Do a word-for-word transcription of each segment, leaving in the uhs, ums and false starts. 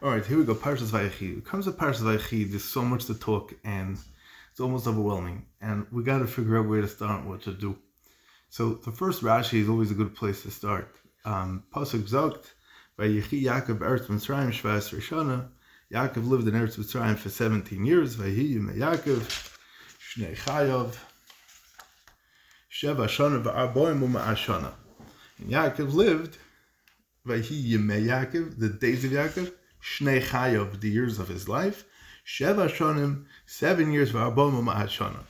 All right, here we go. Parshas Vayechi. When it comes to Parshas Vayechi, there's so much to talk, and it's almost overwhelming. And we got to figure out where to start and what to do. So the first Rashi is always a good place to start. Um, Pasuk zogt, Vayechi Yaakov Eretz Mitzrayim Shva'asra Shana. Yaakov lived in Eretz Mitzrayim for seventeen years. Vayehi Yimei Yaakov Shnei Chayav Sheva Shana V'arboim U'ma'ashana. And Yaakov lived, Vayehi Yimei Yaakov, the days of Yaakov, Shnei Chayav, the years of his life, Sheva Shonim, seven years, V'arboim U'ma'ashana,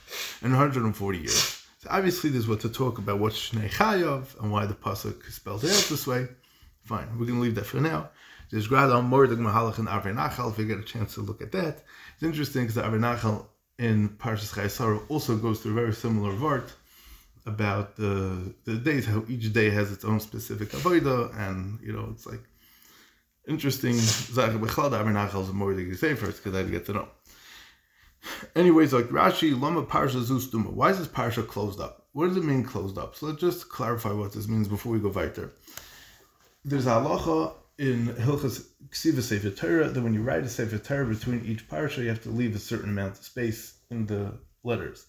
and one hundred forty years. So obviously there's what to talk about, what's Shnei Chayav, and why the Pasuk spells it out this way. Fine, we're going to leave that for now. There's Grad al Mordig Mahalach and Avrei Nachal, if you get a chance to look at that. It's interesting because Avrei Nachal in Parshas Chayesara also goes through a very similar vart about the, the days, how each day has its own specific avodah, and, you know, it's like interesting. Zachar Bechal, Avrei Nachal is a Mordig Sefer, it's because I get to know. Anyways, like Rashi, Lama Parsha Zustuma. Why is this Parsha closed up? What does it mean closed up? So let's just clarify what this means before we go weiter. There's a halacha in Hilchas Ksiva Sefer Torah that when you write a Sefer Torah between each Parsha, you have to leave a certain amount of space in the letters.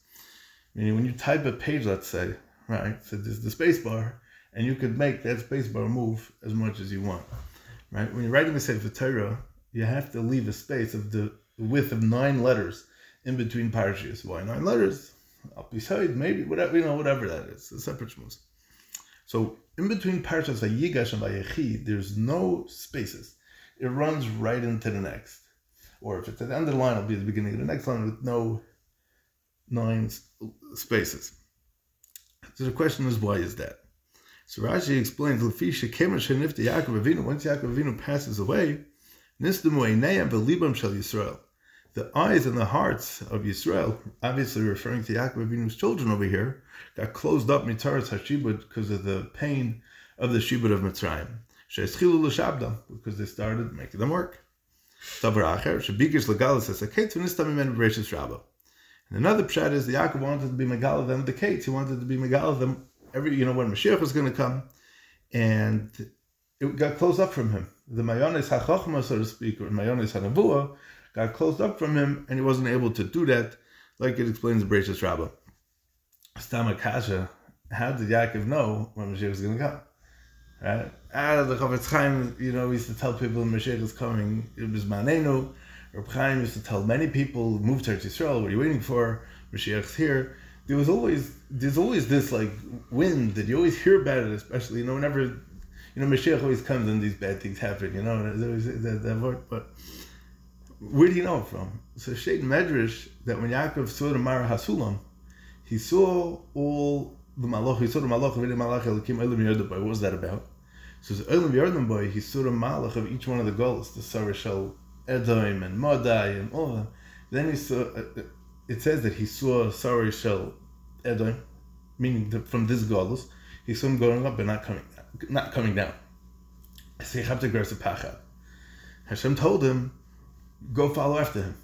Meaning when you type a page, let's say, right, so there's the space bar, and you could make that space bar move as much as you want. Right? When you're writing a Sefer Torah, you have to leave a space of the width of nine letters in between parashas. Why nine letters? Up beside, maybe, whatever, you know, whatever that is. It's a separate shmuz. So, in between parashas Vayigash and Vayechi, there's no spaces. It runs right into the next. Or if it's at the end of the line, it'll be at the beginning of the next line with no nine spaces. So the question is, why is that? So Rashi explains, Lefi shekem shenifta Yaakov Avinu, once Yaakov Avinu passes away, nisdamu einayim velibam shel Yisrael. The eyes and the hearts of Yisrael, obviously referring to Yaakov Avinu's children over here, got closed up mitzaras hashibud because of the pain of the shibud of Mitzrayim. She'eschilu l'shabdam, because they started making them work. Davar acher shebikish legalas esaketz v'nistam imenu b'reishis rabba. And another pshat is that Yaakov wanted to be megala them the kates. He wanted to be megala them every, you know, when Mashiach was going to come, and it got closed up from him. The mayonis hachochma, so to speak, or mayonis hanavuah, got closed up from him, and he wasn't able to do that, like it explains the Bereshis Rabbah. Stama Kasha, how did Yaakov know when Mashiach was going to come? Right? Ah, the Chavetz Chaim, you know, used to tell people Mashiach is coming, it was Manenu. Reb Chaim used to tell many people, move to Eretz Yisrael, what are you waiting for? Mashiach's here. There was always, there's always this, like, wind that you always hear about it, especially, you know, whenever, you know, Mashiach always comes and these bad things happen, you know, and there's always that, that word, but where do you know it from? So Shaitan Medrash, that when Yaakov saw the Mara Hasulam, he saw all the Malach, he saw the Malach of the Malach Elikim Elim Yerdim Boy. What was that about? So the Elim Yerdim Boy, he saw the Malach of each one of the Golas, the Sarashel Edom and Modai and all of them. Then he saw, it says that he saw Sarashel Edom, meaning the, from this Golas, he saw him going up but not coming down. Not coming down. Hashem told him, go follow after him.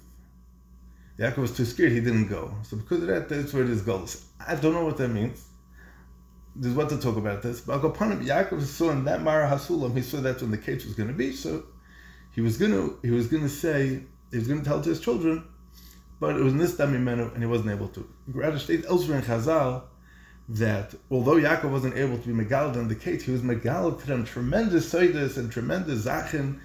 Yaakov was too scared, he didn't go. So because of that, that's where this goes. I don't know what that means. There's what to talk about this. But upon him, Yaakov saw in that Mara Hasulam, he saw that's when the cage was going to be. So he was going to he was going to say, he was going to tell to his children, but it was Nistam Imenu, and he wasn't able to. Rather states elsewhere in Chazal that although Yaakov wasn't able to be megaled in the cage, he was megaled to them tremendous soidus and tremendous zachin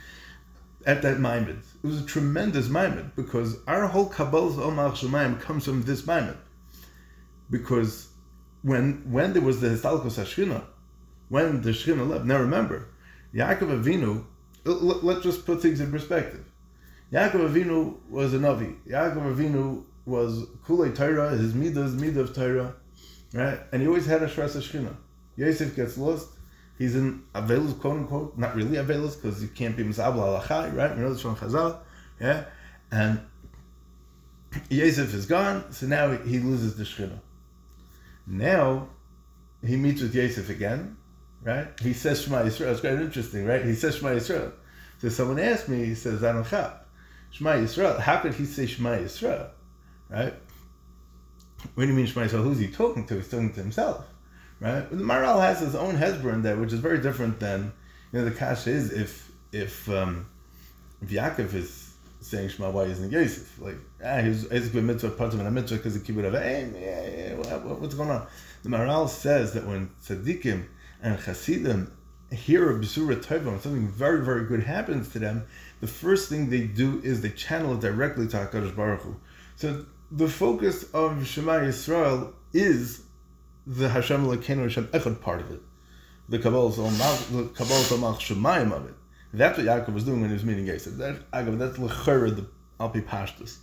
at that Maimed. It was a tremendous Maimed, because our whole Kabbalah's Ol Malach Shemayim comes from this Maimed. Because when when there was the Histalkos HaShechina, when the Shechina left, now remember, Yaakov Avinu, let's just put things in perspective. Yaakov Avinu was a Navi. Yaakov Avinu was Kulei Torah, his Midah is Midah of Torah, right? And he always had a Shras HaShechina. Yosef gets lost. He's in Avelis, quote unquote, not really Avelis, because you can't be Misabla Halachai, right? We know this from Chazal, yeah? And Yosef is gone, so now he loses the Shechina. Now, he meets with Yosef again, right? He says Shema Yisrael, it's quite interesting, right? He says Shema Yisrael. So someone asked me, he says, I don't chap. Shema Yisrael, how could he say Shema Yisrael, right? What do you mean Shema Yisrael? Who's he talking to? He's talking to himself. Right? The Maral has his own Hezbollah in there, which is very different than, you know, the Kasha is if if um, if Yaakov is saying Shema, why isn't Yosef? Like, ah, he's basically a mitzvah, part of a mitzvah because of kibbutz of aim. Yeah, yeah, what, what's going on? The Maharal says that when tzaddikim and chasidim hear a b'sura tova, when something very, very good happens to them, the first thing they do is they channel it directly to HaKadosh Baruch Hu. So the focus of Shema Yisrael is the Hashem Elokeinu Hashem Echad part of it, the Kabbalah Samach Shemayim of it. That's what Yaakov was doing when he was meeting Yosef. That's L'chera, the Alpi Pashtus.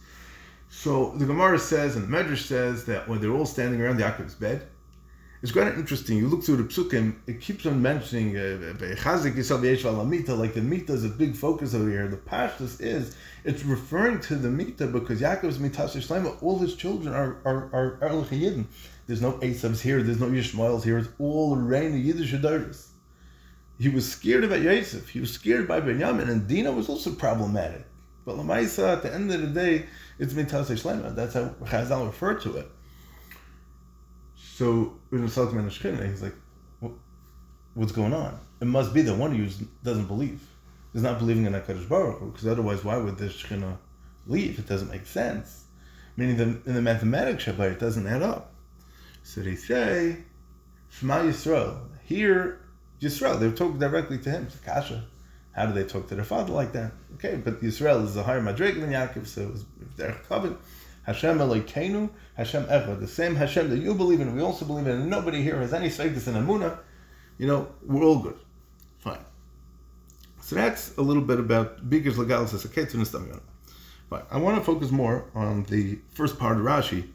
So the Gemara says, and the Medrash says, that when they're all standing around Yaakov's bed, it's quite interesting. You look through the Psukim, it keeps on mentioning, uh, like the Mita is a big focus over here. The Pashtus is, it's referring to the Mita because Yaakov's Mitas Yishleima, all his children are are are Yidden. There's no Esavs here, there's no Yishmaels here, it's all Reina Yiddish Adoris. He was scared about Yosef. He was scared by Benjamin, and Dina was also problematic. But Lamaisa, at the end of the day, it's Mitaseh Shlema. That's how Chazal referred to it. So he's like, what's going on? It must be that one of you doesn't believe. Is not believing in HaKadosh Baruch Hu, because otherwise, why would this Shekhinah leave? It doesn't make sense. Meaning, the, in the mathematics Shabbat, it doesn't add up. So they say, Shema Yisrael. Here, Yisrael, they're talking directly to him. Kasha, how do they talk to their father like that? Okay, but Yisrael is a higher madrig than Yaakov, so it was derech kavod. Hashem Elokeinu, Hashem Echad, the same Hashem that you believe in, we also believe in, and nobody here has any seikus in Amunah. You know, we're all good. Fine. So that's a little bit about Biger's Legalis as a Ketun Estamyon. But I want to focus more on the first part of Rashi.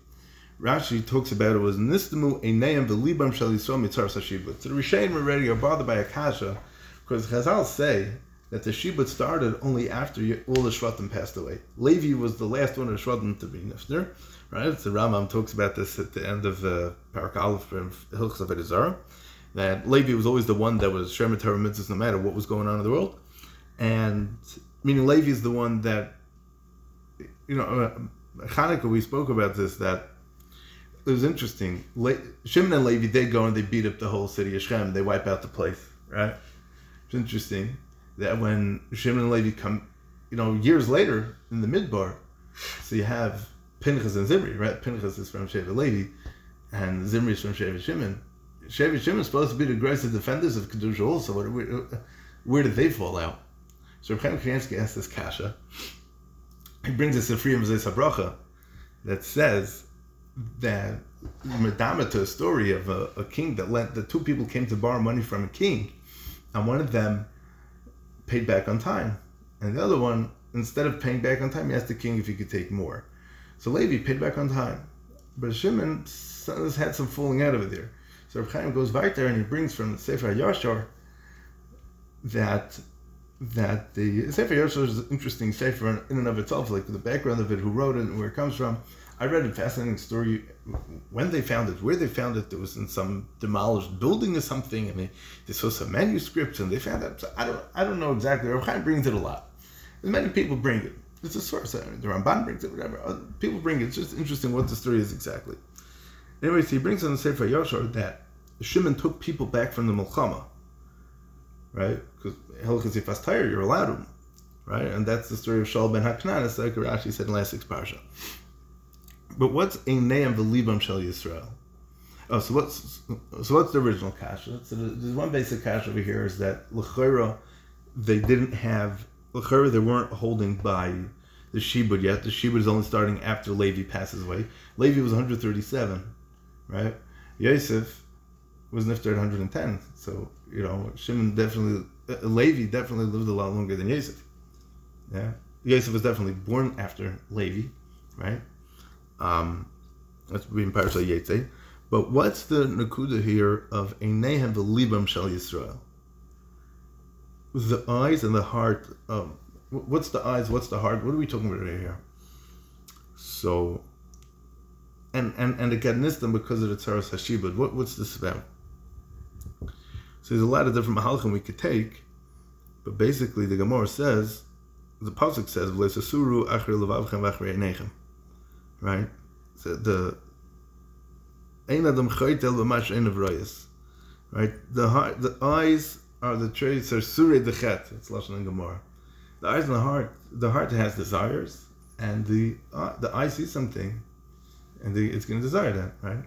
Rashi talks about it was Nistamu Einayim V'Libam Shel Yisrael Mitzar Sashibut. So the Rishaim already are bothered by Akasha because Chazal say that the Shibut started only after all the Shvatim passed away. Levi was the last one of the Shvatim to be Nifter, right? So Rambam talks about this at the end of uh, Parak Aleph from Hilchos Avodah Zarah, that Levi was always the one that was Shemer Torah Mitzvos no matter what was going on in the world, and meaning Levi is the one that, you know, uh, Chanukah, we spoke about this, that it was interesting. Le- Shimon and Levi, they go and they beat up the whole city of Shechem. They wipe out the place, right? It's interesting that when Shimon and Levi come, you know, years later in the Midbar, so you have Pinchas and Zimri, right? Pinchas is from Shevet Levi, and Zimri is from Shevet Shimon. Shevet Shimon is supposed to be the greatest defenders of Kedusha also. What, where, where did they fall out? So Reb Chaim Kanievsky asks this kasha. He brings us a free Mezuzah Bracha that says that Madama to a story of a, a king that lent, the two people came to borrow money from a king, and one of them paid back on time, and the other one, instead of paying back on time, he asked the king if he could take more. So Levi paid back on time, but Shimon had some fooling out of it there. So Reb Chaim goes back there and he brings from Sefer HaYashar that that the Sefer HaYashar is an interesting sefer in and of itself, like the background of it, who wrote it, and where it comes from. I read a fascinating story when they found it, where they found it. It was in some demolished building or something, and they, they saw some manuscripts, and they found out. So I don't, I don't know exactly. Reb Chaim brings it a lot. And many people bring it. It's a source. I mean, the Ramban brings it, whatever. Other people bring it. It's just interesting what the story is exactly. Anyways, he brings on the Sefer HaYashar that Shimon took people back from the Milchama, right? Because Hilchos Yifas Tayr, you're allowed them, right? And that's the story of Shaul ben Haknan, as like Rashi said in last week's parsha. But what's Einayim V'Libam Shel Yisrael? Oh, so what's so what's the original kasha? So there's one basic kasha over here is that l'chora they didn't have l'chora they weren't holding by the shibud yet. The shibud is only starting after Levi passes away. Levi was one hundred thirty-seven, right? Yosef was nifter at one hundred ten. So you know Shimon definitely uh, Levi definitely lived a lot longer than Yosef. Yeah, Yosef was definitely born after Levi, right? Um, that's being partially Yetze. But what's the nakuda here of Einayim V'Libam Shel Yisrael? The eyes and the heart. Um, what's the eyes? What's the heart? What are we talking about right here? So, and and and again, this them because of the Tzaras Hashibud. What what's this about? So there's a lot of different mahalchim we could take, but basically the Gemara says, the pasuk says, "V'leisasuru achri levavchem v'achri einechem." Right? So the Ein Adam Chaytel B'mash Ein Avrayis. Right? The heart, the eyes are the traits are Surei Dechet. It's Lashon and Gemara. The eyes and the heart, the heart has desires, and the uh, the eye sees something, and the, it's going to desire that, right?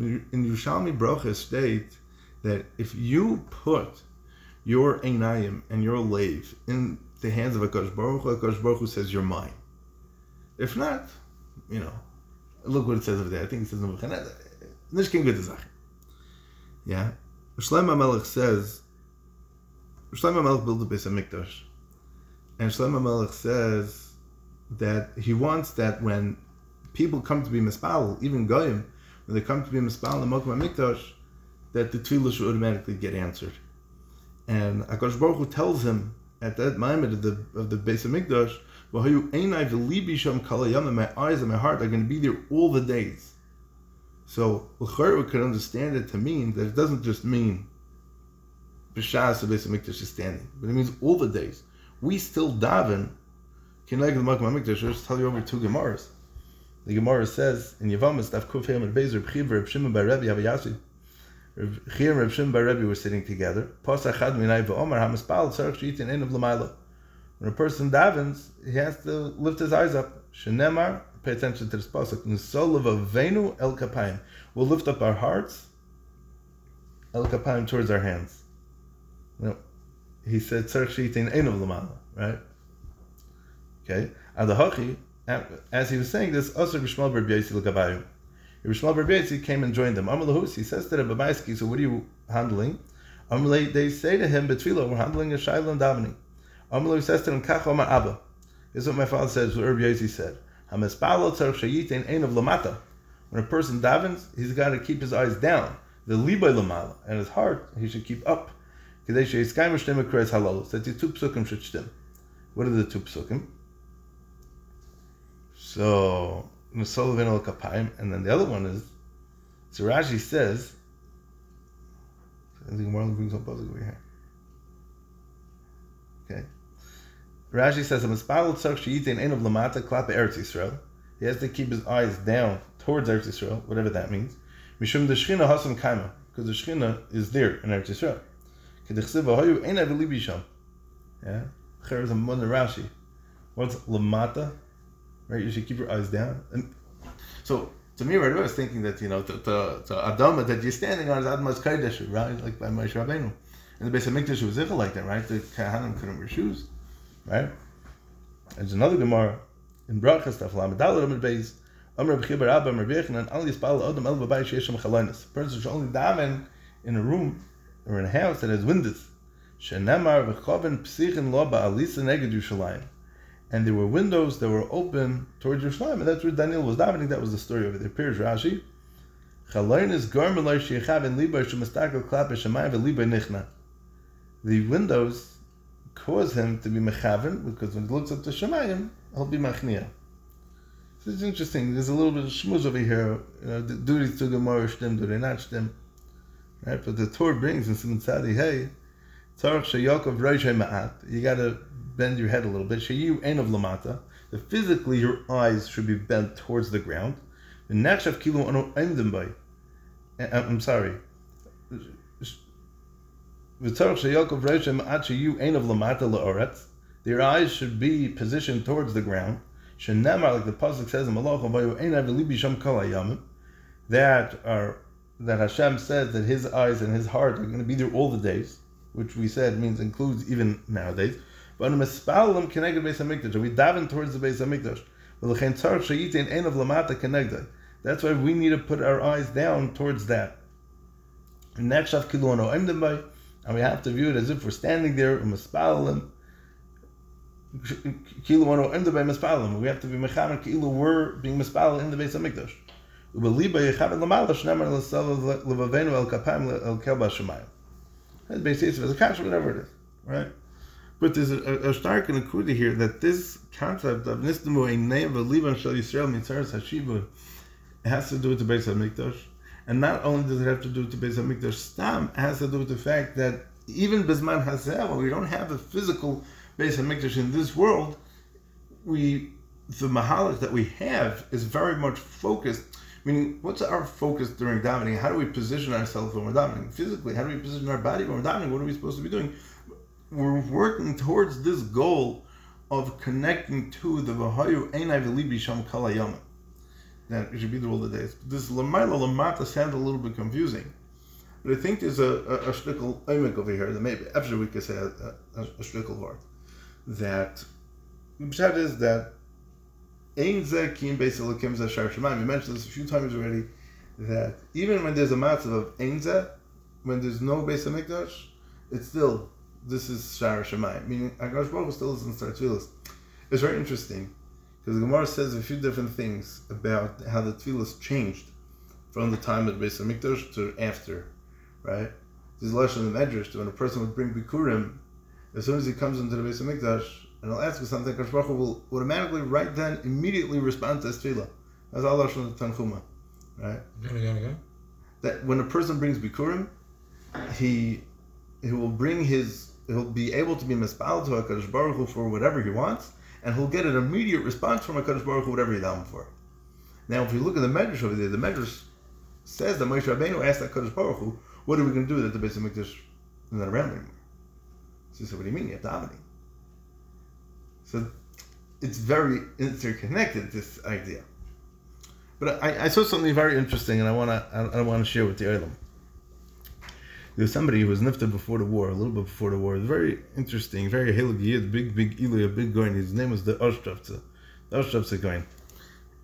In Yerushalmi Brochas state that if you put your einayim and your leiv in the hands of HaKadosh Baruch Hu, HaKadosh Baruch Hu says, you're mine. If not, you know, look what it says over there. I think it says, Nishkin G'dazach. Yeah? Shlomo HaMelech says, Shlomo HaMelech built the Beis HaMikdash. And Shlomo HaMelech says that he wants that when people come to be mispal, even Goyim, when they come to be mispal in the Mokum HaMikdash, that the tefillah should automatically get answered. And HaKadosh Baruch Hu tells him, at that moment of the of the Beis HaMikdash, my eyes and my heart are going to be there all the days. So L'chor could understand it to mean that it doesn't just mean B'shas the Beis HaMikdash is standing, but it means all the days. We still daven. Can I get the Makom HaMikdash? I'll just tell you over two Gemaras. The Gemara says in Yevamis, Daf Kuf Heyam and Bezer, B'chiv Reb Shimon Bar Rebbe Havayasi. Here and Reb Shimon Bar Rebbe were sitting together. When a person davens, he has to lift his eyes up. Shenemar, pay attention to this pasuk. Nisol v'aveinu el kapayim. We'll lift up our hearts, el kapayim, towards our hands. No, he said tzarich she'itin ein of l'maila, right? Okay. Adahachi, as he was saying this, also Bishmal Bar B'yaisi el kapayim. Reb Shmuel Bar B'Yaisi came and joined them. Amar lahus, he says to Rabbi Baiski, so what are you handling? Amar um, they say to him, Betfila, we're handling a shayla and davening. Amar um, says to him, Kach Omar Abba. This is what my father says, what Rabbi B'Yaisi said. HaMespalo tzarech sheyitin ein of lamata. When a person davens, he's got to keep his eyes down. The libay lamala, and his heart, he should keep up. Kedei sheyiskayim shneim akreis halalus. That the two psukim should shtim. What are the two psukim? So... and then the other one is, so Rashi says, I think Marlon brings up puzzle over here. Okay. Rashi says, he has to keep his eyes down towards Eretz Yisrael, whatever that means. Because the Shechina is there in Eretz Yisrael. Yeah. What's Lamata? Right, you should keep your eyes down. And so, to me, right away, I was thinking that, you know, to, to, to Adama that you're standing on is Adma's Kaidesh, right? Like by Moshe Rabbeinu. And the Beis HaMikdash was evil like that, right? The Kahanim couldn't wear shoes, right? There's another Gemara in Brachas, Taflam, Adal Ramad Beis, Amr B'chibar Abba, Amr B'yechanan, Al Yispal, Adam El Babai, Sheyesham Chalonis. A person should only daven in a room or in a house that has windows. Shenemar V'choven Psichin Lo Ba'alisa Neged Yushalayim. And there were windows that were open towards Yerushalayim, and that's where Daniel was davening. That was the story over there. Pirush Rashi, the windows cause him to be mechaven, because when he looks up to Shemayim, he'll be machnia. So it's interesting. There's a little bit of shmuz over here. You know, do these two Gemara shtim, do they not shtim? Right? But the Torah brings in Siman Tzadi Hey, Tzarich sheyakov roshei ma'at. You gotta bend your head a little bit. Sheyu ein of lamata. That physically your eyes should be bent towards the ground. The nechshav kilu anu emdim by. I'm sorry. V'tzarach sheyakov reishem at sheyu ein of lamata la'oretz. Their eyes should be positioned towards the ground. Shenemar, like the pasuk says in Malachim, vayu ein aveli bisham kol hayamim. That are that Hashem says that His eyes and His heart are going to be there all the days, which we said means includes even nowadays. But we daven towards the Beis HaMikdash. That's why we need to put our eyes down towards that. And we have to view it as if we're standing there. We have to be mechaber ki'ilu we're being mispal in the Beis HaMikdash. That's basically it. Whatever it is, right? But there's a, a, a stark and akuda here that this concept of nisdamu einayim v'livam shel Yisrael mitzaras hashiva has to do with the Beis HaMikdash, and not only does it have to do with the Beis HaMikdash stam, it has to do with the fact that even bezman hazeh, we don't have a physical Beis HaMikdash in this world. We the mahalach that we have is very much focused. Meaning, what's our focus during davening? How do we position ourselves when we're davening? Physically, how do we position our body when we're davening? What are we supposed to be doing? We're working towards this goal of connecting to the V'hayu Einai V'libi Sham Kol Hayamim. That it should be the rule of the days. This Lamaila Lamata sounds a little bit confusing. But I think there's a, a, a shtickle oimik over here that maybe, after we could say a, a, a shtickle word. That, the pshat is that, Ein Zeh Kim Beis Elokim Zeh Shar Shemayim. We mentioned this a few times already, that even when there's a matzav of Ein Zeh, when there's no Beis HaMikdash, it's still, this is Shar Shemayim. Meaning, HaKadosh Baruch Hu still isn't Tzar Tfilas. It's very interesting, because the Gemara says a few different things about how the Tfilas changed from the time of Beis HaMikdash to after. Right? There's a lesson in the Medrash when a person would bring Bikurim, as soon as he comes into the Beis HaMikdash, and he'll ask for something, Kadosh Baruch Hu will automatically, right then, immediately respond to his tefillah. That's all lesson in the Tanchuma. Right? Again, again, again. That when a person brings Bikurim, he he will bring his, he'll be able to be mispal to HaKadosh Baruch Hu for whatever he wants, and he'll get an immediate response from HaKadosh Baruch Hu, whatever he's down for. Now, if you look at the Medrash over there, the Medrash says that Moshe Rabbeinu asked HaKadosh Baruch Hu, what are we going to do that the Beis HaMikdash is not around anymore? So he said, what do you mean? You have to davening. So it's very interconnected, this idea. But I, I saw something very interesting, and I want to I, I want to share with the Olam. There was somebody who was nifted before the war, a little bit before the war. It was very interesting, very Heilig Yid, big, big Ilui, a big Goin. His name was the Oshtravtza, the Oshtravtza Goin.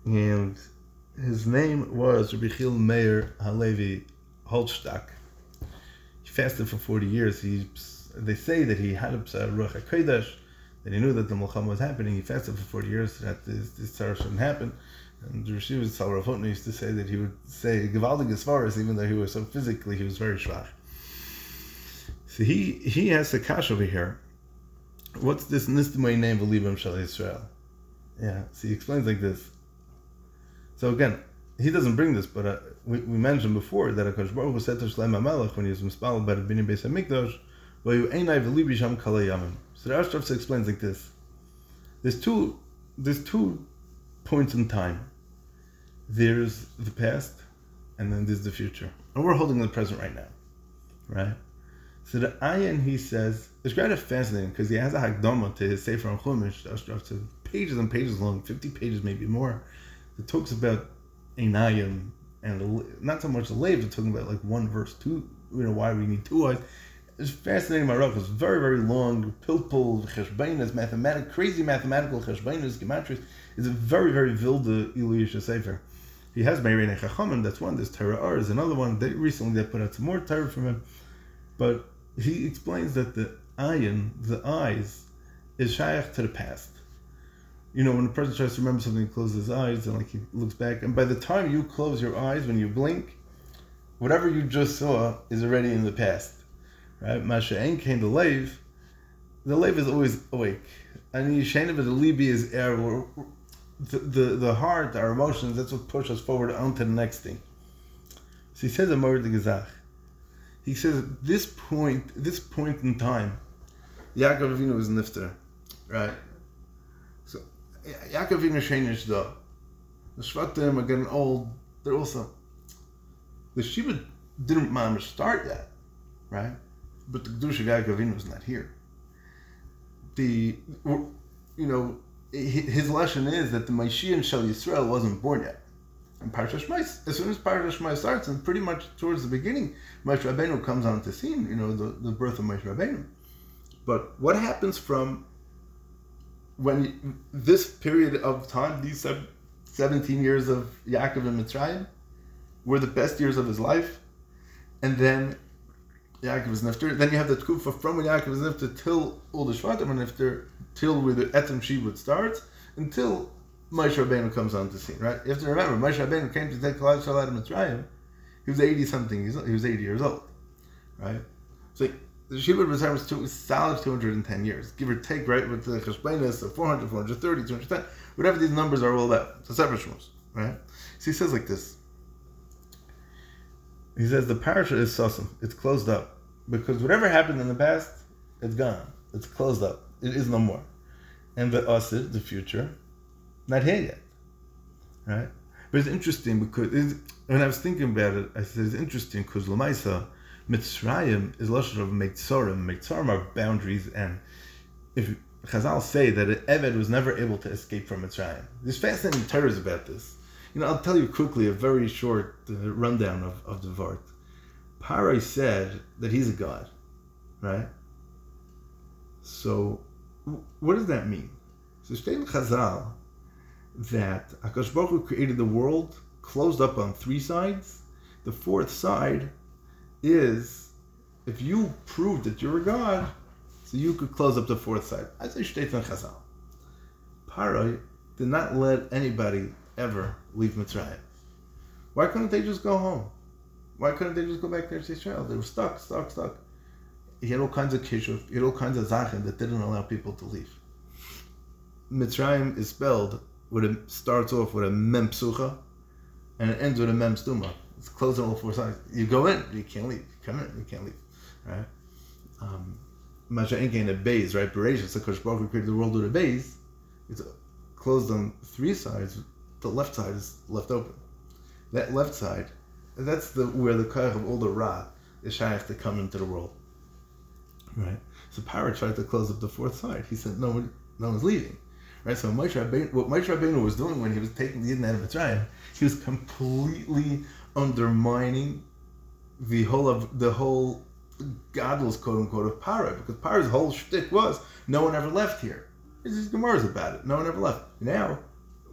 And his name was Rabbi Chil Meir Halevi Holzstak. Fasted for forty years. He, they say that he had a Ruach HaKodesh, that he knew that the Milchama was happening. He fasted for forty years, that this, this tzara shouldn't happen. And the Rishis of Tzal Rav Hutner used to say that he would say Gevaldig Gesvaros, even though he was so physically, he was very schwach. So he, he has a kash over here. What's this Nistimei name V'libam Shal Yisrael? Yeah, so he explains like this. So again, he doesn't bring this, but uh, we, we mentioned before that HaKadosh Baruch Hu said to Shlomo HaMelech when he was mispalled by the Bnei Beis HaMikdash, V'hayu Einai V'libi Sham Kol Hayamim. So the Oshtravtza explains like this. There's two there's two points in time. There's the past, and then there's the future. And we're holding the present right now. Right? So the Ayin, he says, it's kind of fascinating, because he has a Hakdama to his Sefer on Chumash, the Oshtravtza, pages and pages long, fifty pages, maybe more, that talks about Einayim, and not so much the Lev, they're talking about like one verse, two, you know, why we need two eyes. It's fascinating, my Rav. It's very, very long. Pilpul, Cheshbainas, mathematic, crazy mathematical Cheshbainas, Gematrias. It's a very, very Vilda Iluyisha Sefer. He has Meirene Chachamim, that's one. There's Torah R is another one. They recently they put out some more Torah from him. But he explains that the ayin, the eyes, is Shayach to the past. You know, when a person tries to remember something, he closes his eyes and like he looks back. And by the time you close your eyes, when you blink, whatever you just saw is already in the past, right? Masha Ein came to Lev. The Lev is always awake. I mean, Yishainav of the Libi is air. The, the the heart, our emotions, that's what pushes us forward onto the next thing. So he says a Mord Gezach. He says at this point, this point in time, Yaakov Avinu was nifter, right? Yaakov Avinu changed though. The Shvatim are getting old. They're also the Shiva didn't mamish start yet, right? But the Kedusha of Yaakov Avinu is not here. The you know his lesson is that the Mashiach Shel Yisrael wasn't born yet. And Parshas Shmos, as soon as Parshas Shmos starts, and pretty much towards the beginning, Moshe Rabbeinu comes onto the scene. You know the, the birth of Moshe Rabbeinu. But what happens from when you, this period of time, these seventeen years of Yaakov and Mitzrayim were the best years of his life, and then Yaakov is nifter. Then you have the tkufa from when Yaakov is nifter till all the Shvatim are nifter, till where the Etzem Shibud starts, until Moshe Rabbeinu comes on the scene. Right? You have to remember, Moshe Rabbeinu came to take Klal Yisrael out of Mitzrayim. He was eighty something. He was eighty years old. Right? So the Shibud Mitzrayim was two, solid two hundred ten years, give or take, right, with the Cheshbainas of four hundred, four hundred thirty, two hundred ten, whatever these numbers are rolled out. It's a separate Shmos, right? So he says like this. He says the parasha is Sosim. It's closed up. Because whatever happened in the past, it's gone. It's closed up. It is no more. And the Asid, the future, not here yet, right? But it's interesting because, it's, when I was thinking about it, I said it's interesting because L'maisa, Mitzrayim is lashon of Meitzorim. Meitzorim are boundaries, and if Chazal say that an Eved was never able to escape from Mitzrayim. There's fascinating terrors about this. You know, I'll tell you quickly a very short uh, rundown of, of the Vart. Paroi said that he's a god, right? So, what does that mean? So, Shtein Chazal, that HaKadosh Baruch Hu created the world, closed up on three sides. The fourth side is, if you prove that you're a god, so you could close up the fourth side. I say Shtein Chazal. Paroi did not let anybody ever leave Mitzrayim. Why couldn't they just go home? Why couldn't they just go back there to Israel? They were stuck, stuck, stuck. He had all kinds of kishuv, he had all kinds of zachin that didn't allow people to leave. Mitzrayim is spelled, with a, starts off with a mem psucha, and it ends with a mem stuma. It's closed on all four sides. You go in, you can't leave. You come in, you can't leave. Right? Um, Masha'en gained a base, right? Bereshit, so Kosh Baruch Hu created the world with a base. It's closed on three sides. The left side is left open. That left side, that's the where the koyach of all the ra is shaykh to come into the world, right? So Paroi tried to close up the fourth side. He said no one, no one's leaving, right? So Moshe Rabbeinu, what Moshe Rabbeinu was doing when he was taking the Yidden out of Mitzrayim, he was completely undermining the whole of the whole godless quote unquote of Paroi, because Paroi's whole shtick was no one ever left here. It's just Gemara's about it. No one ever left. Now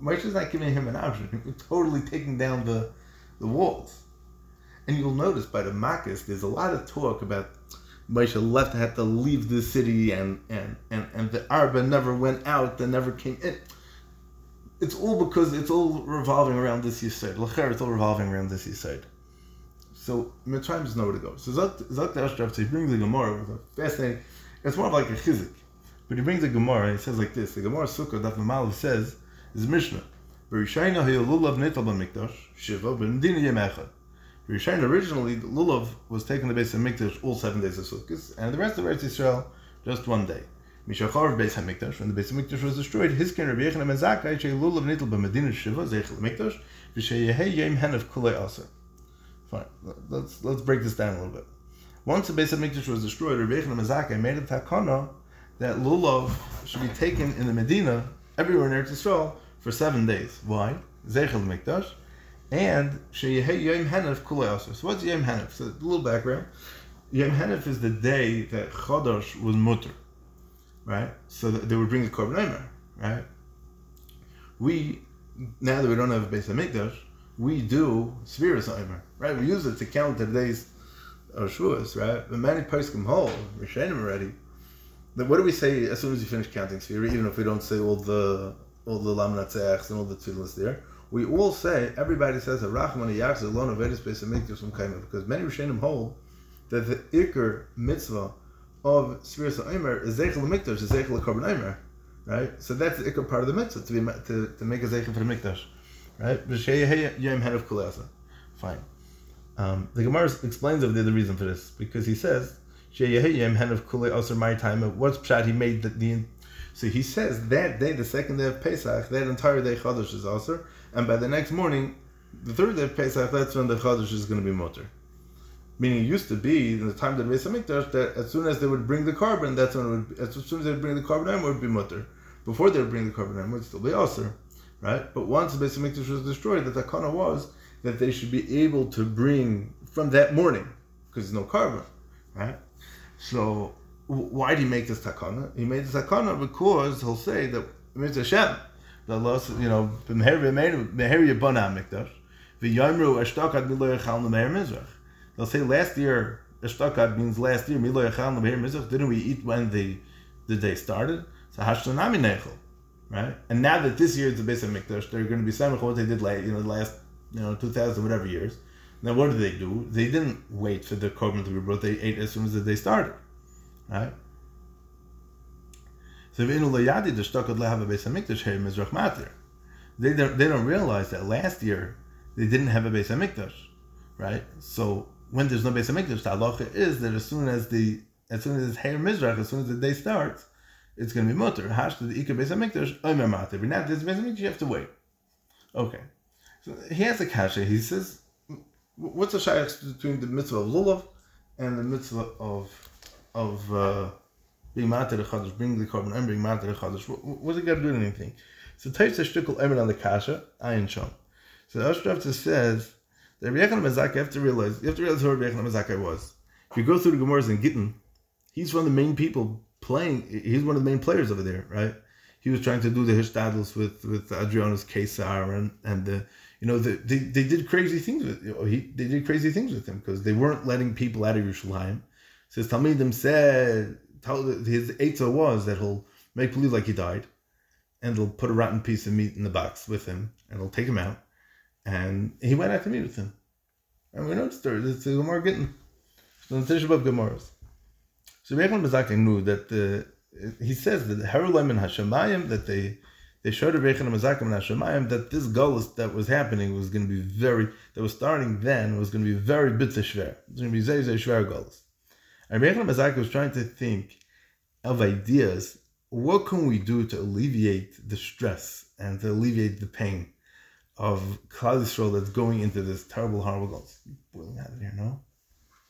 Moshe's not giving him an option. He's totally taking down the, the walls. And you'll notice by the Makkas, there's a lot of talk about Moshe left, had to leave the city, and, and, and, and the Arba never went out, they never came in. It's all because it's all revolving around this Yisod. L'cher, it's all revolving around this Yisod. So Mitzrayim is nowhere to go. So Zot Ashtraf, so he brings the Gemara, it's fascinating, it's more of like a chizik. But he brings the Gemara and he says like this, the Gemara Sukkah, Daf Ma'alev says, is Mishnah. B'Rishaina he lulav nital b'Mikdash shiva b'Medina yem echad. B'Rishaina originally the lulav was taken to base Hamikdash all seven days of Sukkot, and the rest of Eretz Yisrael just one day. Mishachar base Hamikdash, when the base Hamikdash was destroyed, hisken Rabbi Yechonam ben Zakkai she lulav nital b'Medina shiva zeichel Hamikdash v'sheyeh yem henav kulei aser. Fine, let's let's break this down a little bit. Once the base Hamikdash was destroyed, Rabbi Yechonam ben Zakkai made a takana that lulav should be taken in the Medina everywhere in Eretz Yisrael for seven days. Why? Zeichel Mikdash. And Sheyehe Yom Hanef Kulei Asr. So what's Yom Hanef? So a little background. Yom Hanef is the day that Chodosh was mutter, right? So they would bring the Korban Omer, right? We, now that we don't have a Beis HaMikdash, we do Sfiras Omer, right? We use it to count the days of Shavuos, right? But many poskim hold, Rishonim already, that what do we say as soon as you finish counting Sfira, even if we don't say all the all the Lam Natzeach and all the Tzilas there? We all say, everybody says, Arachman Yachz alone Avedis Beis HaMikdash from Kaimah, because many Rishonim hold that the Iker mitzvah of Sfiras HaOmer is Zeichel HaMikdash, is Zeichel HaKorban Omer, right? So that's the Iker part of the mitzvah, to be to, to make a Zeichel for the Mikdash, right? V'sheyeh Yom Hanef Kulei Asar. Fine. Um, the Gemara explains of the other reason for this, because he says, what's pshat he made the, the so he says that day, the second day of Pesach, that entire day Chodesh is Aser, and by the next morning, the third day of Pesach, that's when the Chodesh is going to be Mutter. Meaning, it used to be in the time of the Beis HaMikdash that as soon as they would bring the carbon, that's when it would, as soon as they would bring the carbon, it would be Mutter. Before they would bring the carbon, it would still be Aser, right? But once the Beis HaMikdash was destroyed, the takana was that they should be able to bring from that morning, because there's no carbon. Right? So, why did he make this takana? He made this takana because he'll say that Mitzvah Hashem, that Allah, you know, they'll say last year, Ashtakad means last year, didn't we eat when the, the day started? So, Hashtanami Nechel, right? And now that this year is the base of Mikdash, they're going to be samech what they did last, you know, last, you know, two thousand whatever years. Now what did they do? They didn't wait for the korban to be brought. They ate as soon as the day started, right? So they don't, they don't realize that last year they didn't have a Beis HaMikdash, right? So when there's no Beis HaMikdash, the halacha is that as soon as the as soon as it's Heir Mizrach, as soon as the day starts, it's going to be mutter. Hash to the Iker Beis HaMikdash, Omer Mater. But now there's Beis HaMikdash, you have to wait. Okay, so he has a kasha. He says, what's the shaykh between the mitzvah of lulav and the mitzvah of of uh, Being matir chadash, bring the carbon and bring matir chadash. What's it got to do with anything? So types a shtickle emet on the kasha ayin sham. So the Ashtrafta says that Rabbi Yechon HaMezakei, you have to realize you have to realize who Rabbi Yechon HaMezakei was. If you go through the Gemara's in Gittin, he's one of the main people playing. He's one of the main players over there, right? He was trying to do the Hishtadlus with with Adrianus Caesar and and the you know the, they they did crazy things with you know, he they did crazy things with him because they weren't letting people out of Yerushalayim. So his Talmidim said his Eitzah was that he'll make believe like he died, and they'll put a rotten piece of meat in the box with him, and they'll take him out. And he went out to meet with him. And we know the story. It's the Gemara Gittin. So the Tisha B'Av Gemaras. So Rabbi Yechon HaMezakei knew that the, he says that Harulam and Hashemayim, that they they showed Rabbi Yechon HaMezakei and Hashemayim that this galus that was happening was going to be very, that was starting then, was going to be very bitter shver. It's going to be very, very shver galus. And Rabbi Yechon HaMezakei was trying to think of ideas. What can we do to alleviate the stress and to alleviate the pain of Klal Yisrael that's going into this terrible, horrible galus? Boiling out of here, no?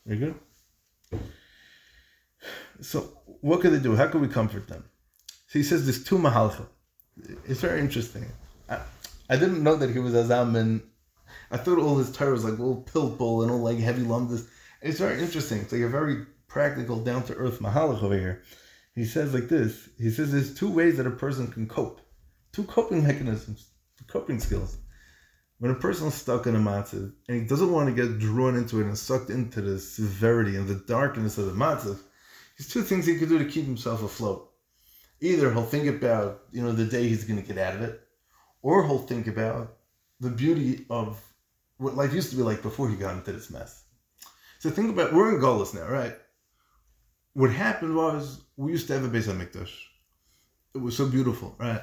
Very good. So what could they do? How could we comfort them? So he says there's two mahalchim. It's very interesting. I, I didn't know that he was Azam, and I thought all his Torah was like little pilpul and all like heavy lumdas. It's very interesting. It's like a very practical, down to earth mahalach over here. He says like this. He says there's two ways that a person can cope. Two coping mechanisms, two coping skills. When a person's stuck in a matzav and he doesn't want to get drawn into it and sucked into the severity and the darkness of the matzav, there's two things he could do to keep himself afloat. Either he'll think about, you know, the day he's going to get out of it, or he'll think about the beauty of what life used to be like before he got into this mess. So think about, we're in Golus now, right? What happened was, we used to have a Beis HaMikdash. It was so beautiful, right?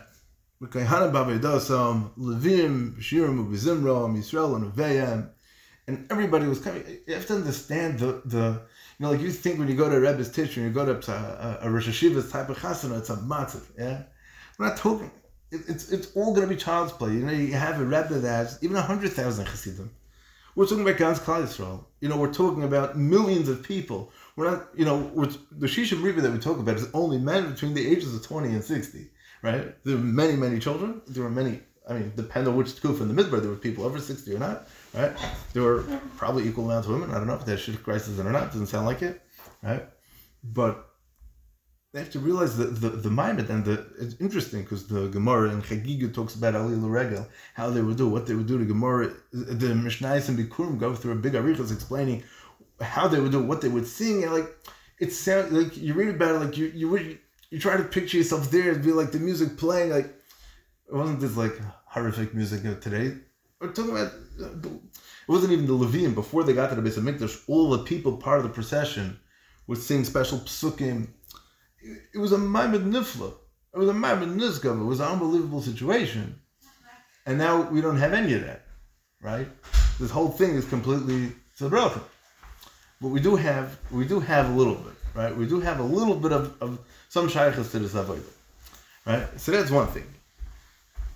And everybody was coming. You have to understand the, the you know, like you think when you go to a Rebbe's teacher, you go to a, a, a Rosh Hashiva's type of chasana, it's a matzav, yeah? We're not talking, it, it's it's all going to be child's play. You know, you have a Rebbe that has even one hundred thousand Hasidim. We're talking about Gans Klal Yisrael. You know, we're talking about millions of people. We're not, you know, we're, the Shishim Riva that we talk about is only men between the ages of twenty and sixty. Right? There were many, many children. There were many, I mean, depending on which tkufa in the Midbar, there were people over sixty or not, right? There were probably equal amounts of women. I don't know if that shit crisis in or not. Doesn't sound like it, right? But they have to realize the the, the maimed, and the, it's interesting because the Gemara in Chagiga talks about Ali L'Regel, how they would do, what they would do to Gemara. The Mishnayos and Bikurim go through a big arichos explaining how they would do, what they would sing, and like, it sounds like you read about it, like you, you would. You try to picture yourself there and be like the music playing, like it wasn't this like horrific music of today. We're talking about it wasn't even the Levim before they got to the Beis HaMikdash. All the people part of the procession would sing special psukim. It was a maimed nifla. It was a maimed nizgav. It was an unbelievable situation, and now we don't have any of that, right? This whole thing is completely tzabrocha. But we do have we do have a little bit. Right, we do have a little bit of, of some shaychus to this avodah, right? So that's one thing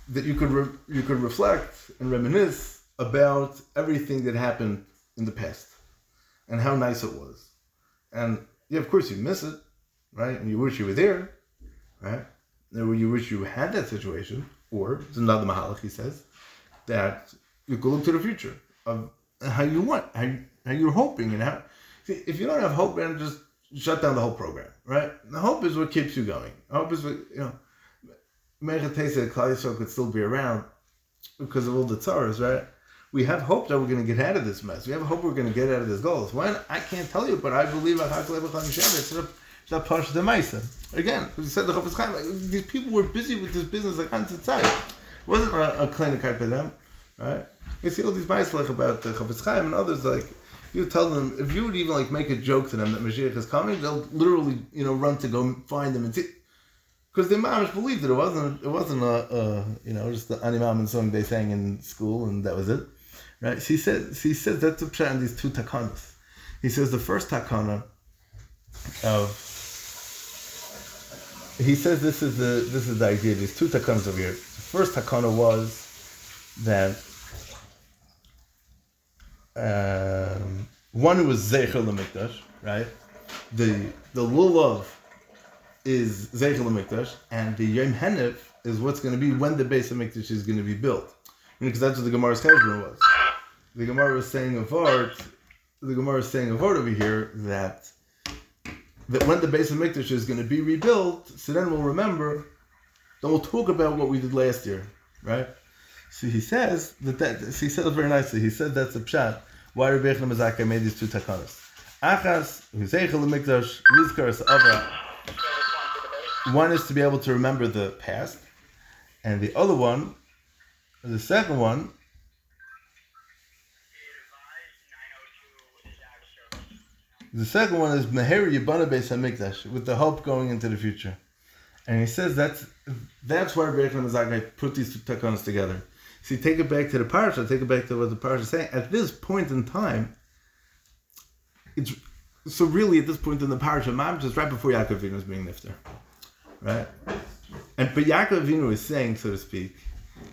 that you could re- you could reflect and reminisce about everything that happened in the past and how nice it was, and yeah, of course you miss it, right? And you wish you were there, right? Or you wish you had that situation, or it's another mahalach. He says that you could look to the future of how you want, how, you, how you're hoping, and how see, if you don't have hope, then just shut down the whole program, right? The hope is what keeps you going. Hope is what, you know, Meirach Teisa, Klal Yisrael could still be around because of all the tzaras, right? We have hope that we're going to get out of this mess. We have hope we're going to get out of this galus. When? I can't tell you, but I believe again, we said the Chofetz Chaim, like, these people were busy with this business like on tzitzayin. It wasn't a klinik for them, right? You see all these ma'aslech about the Chofetz Chaim and others, like, you tell them, if you would even like make a joke to them that Mashiach is coming, they'll literally, you know, run to go find them and see, because their moms believed it. It wasn't, it wasn't a, a you know, just the Animam song they sang in school and that was it, right? She says, she says that's a pshat in these two takanas. He says the first takana of. He says this is the this is the idea. These two takanas over here. The first takana was that. Um, one was Zecher LaMikdash, right? The the lulav is Zeichel HaMikdash, and the Yom Hanef is what's going to be when the Beis HaMikdash is going to be built. You know, because that's what the Gemara's Cheshbon was. The Gemara was saying of art, the Gemara is saying of art over here, that that when the Beis HaMikdash is going to be rebuilt, so then we'll remember, then we'll talk about what we did last year, right? So he says, that, that so he said it very nicely, he said that's a pshat, why Rabbi Yechon HaMazaka made these two takanas. Achas, Zeichel HaMikdash, Lizkar Sa'avra. One is to be able to remember the past, and the other one, the second one, the second one is Meheri Yibana Beis HaMikdash, with the hope going into the future. And he says that's that's why Rabbi Yechon HaMazaka put these two takanos together. See, take it back to the parasha, take it back to what the parasha is saying. At this point in time, it's so really at this point in the parasha, Mam just right before Yaakov Avinu is being nifter, right? And but Yaakov Avinu is saying, so to speak,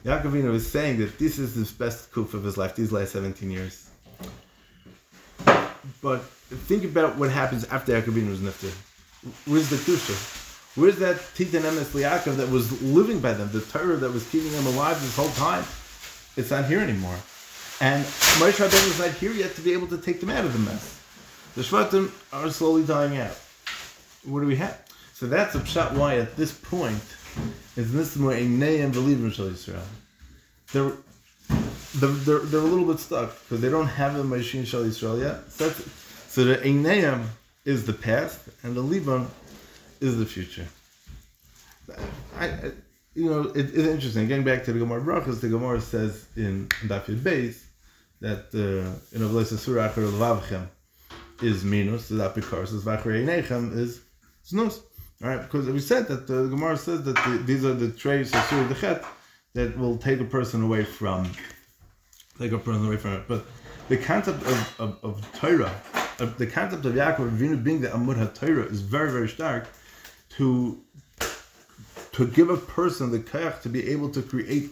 Yaakov Avinu is saying that this is his best kuf of his life, these last seventeen years. But think about what happens after Yaakov Avinu is nifter. Where's the kusha? Where's that Titan Emes Liakov that was living by them, the Torah that was keeping them alive this whole time? It's not here anymore. And Moshe Rabbeinu is not here yet to be able to take them out of the mess. The Shvatim are slowly dying out. What do we have? So that's a pshat why at this point is Nismor Einayim V'Livim Shel Yisrael. They're, they're, they're, they're a little bit stuck because they don't have the Moshe Shel Yisrael yet. So, so the Einayim is the past and the Livim is the future. I, I, you know, it, it's interesting. Getting back to the Gemara Brachos, the Gemara says in Daf Yud Beis that uh, in Avleis Asura Achar Levavchem is minus, the Apikaros is Vachar Einechem is Znus. All right, because we said that the Gemara says that the, these are the traits of Surah Dechet that will take a person away from, take a person away from it. But the concept of of, of Torah, of the concept of Yaakov Avinu being the Amud HaTorah is very very stark. To to give a person the kach to be able to create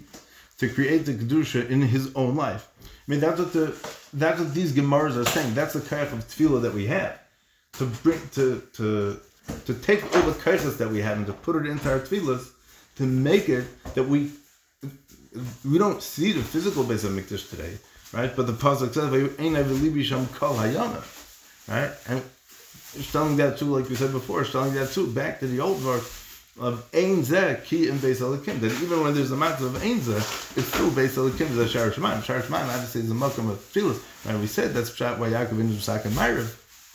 to create the kedusha in his own life. I mean that's what the that's what these gemaras are saying. That's the kach of tefillah that we have to bring to to to take all the kachas that we have and to put it into our tefillahs to make it that we we don't see the physical Beis HaMikdash today, right? But the pasuk says, "Vayu'enai v'libi sham kol hayana," right? And Shtaling that too, like we said before, shtaling that too, back to the old verse of Ein Zeh Ki and Beis Elikim. That even when there's a matter of Ein Zeh, it's still Beis Elikim is a Shara Shemaim. Shara Shemaim obviously is a Malkum of Tefillos. And we said that's shot by Yaakov Avinu Yitzchak and Ma'ariv,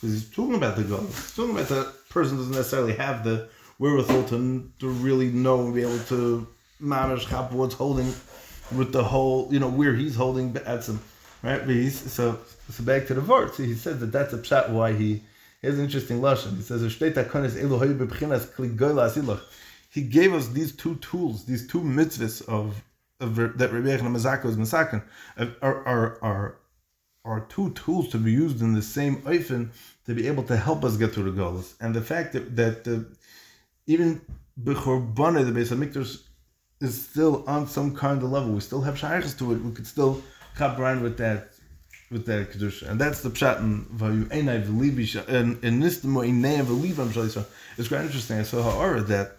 because he's talking about the goal. He's talking about the person doesn't necessarily have the wherewithal to, to really know and be able to mamash chap what's holding with the whole, you know, where he's holding at some, right? But he's, so, so back to the verse. He said that that's a shot why he. Here's an interesting lashon. He says, "He gave us these two tools, these two mitzvahs of, of that Rabbi Yechon HaMazaka was masakin, are are are are two tools to be used in the same oifen to be able to help us get through the golos." And the fact that that uh, even b'chorbanah the Beis HaMikdash is still on some kind of level. We still have shayachas to it. We could still hop around with that. With that kedusha, and that's the pshat in Vayu'enai v'libi sham and Nismo Einayim v'livam shel Yisrael. It's quite interesting. I saw ha'orah that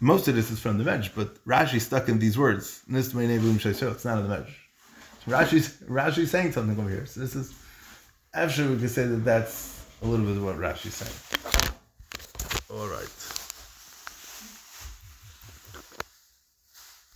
most of this is from the Medrash, but Rashi stuck in these words Nismo Einayim v'livam shel Yisrael. It's not in the Medrash. So Rashi's Rashi's saying something over here. So this is actually we can say that that's a little bit of what Rashi's saying. All right.